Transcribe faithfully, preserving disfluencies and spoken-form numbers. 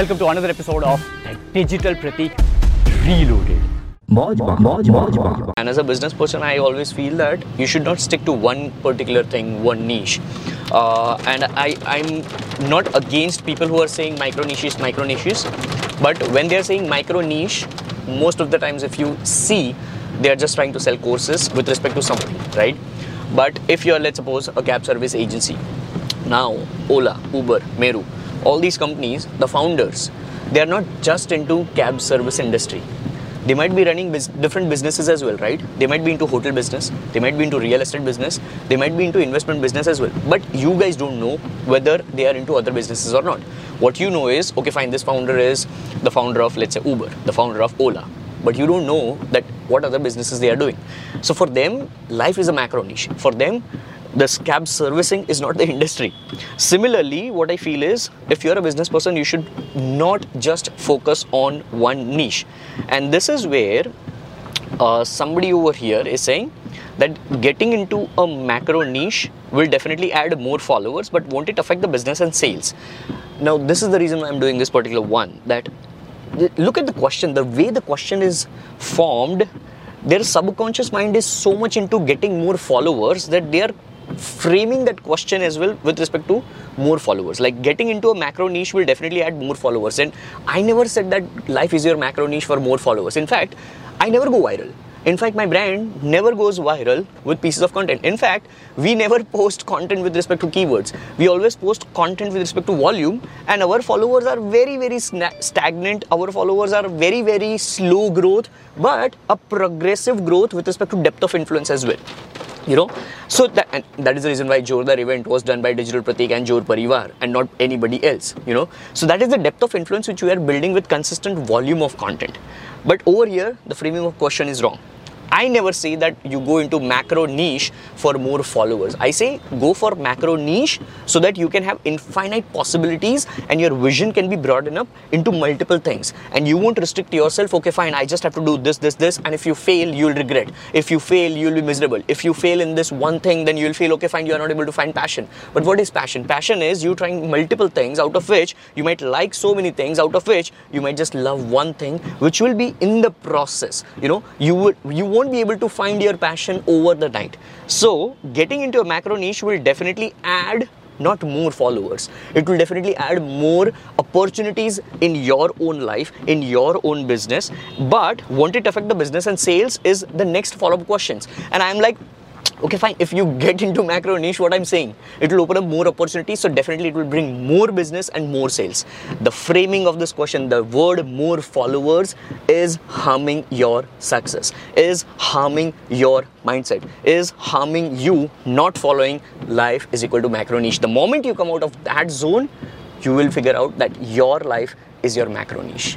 Welcome to another episode of the Digital Pratik Reloaded. And as a business person, I always feel that you should not stick to one particular thing, one niche. Uh, and I, I'm not against people who are saying micro niches, micro niches. But when they're saying micro niche, most of the times if you see, they're just trying to sell courses with respect to something, right? But if you're, let's suppose, a cab service agency, now Ola, Uber, Meru, all these companies, the founders, they are not just into cab service industry. They might be running bus- different businesses as well, right? They might be into hotel business, they might be into real estate business, they might be into investment business as well. But you guys don't know whether they are into other businesses or not. What you know is, okay, fine, this founder is the founder of, let's say, Uber, the founder of Ola. But you don't know that what other businesses they are doing. So for them, life is a macro niche. For them, this cab servicing is not the industry. Similarly, what I feel is, if you're a business person, you should not just focus on one niche. And this is where uh, somebody over here is saying that getting into a macro niche will definitely add more followers, but won't it affect the business and sales? Now, this is the reason I'm doing this particular one, that look at the question, the way the question is formed, their subconscious mind is so much into getting more followers that they are framing that question as well with respect to more followers. Like getting into a macro niche will definitely add more followers. And I never said that life is your macro niche for more followers. In fact, I never go viral. In fact, my brand never goes viral with pieces of content. In fact, we never post content with respect to keywords. We always post content with respect to volume, and our followers are very, very sna- stagnant. Our followers are very, very slow growth, but a progressive growth with respect to depth of influence as well. You know, so that and that is the reason why Jor, the event was done by Digital Pratik and Jor Parivar and not anybody else, you know. So that is the depth of influence which we are building with consistent volume of content. But over here, the framing of question is wrong. I never say that you go into macro niche for more followers. I say go for macro niche so that you can have infinite possibilities and your vision can be broadened up into multiple things. And you won't restrict yourself, okay fine, I just have to do this, this, this, and if you fail, you'll regret. If you fail, you'll be miserable. If you fail in this one thing, then you'll feel, okay fine, you're not able to find passion. But what is passion? Passion is you trying multiple things, out of which you might like so many things, out of which you might just love one thing, which will be in the process. You know, you would, you won't be able to find your passion over the night. So getting into a macro niche will definitely add not more followers. It will definitely add more opportunities in your own life, in your own business. But won't it affect the business and sales is the next follow-up questions. And I'm like, okay fine, if you get into macro niche, what I'm saying, it will open up more opportunities, so definitely it will bring more business and more sales. The framing of this question, the word more followers, is harming your success, is harming your mindset, is harming you not following life is equal to macro niche. The moment you come out of that zone, you will figure out that your life is your macro niche.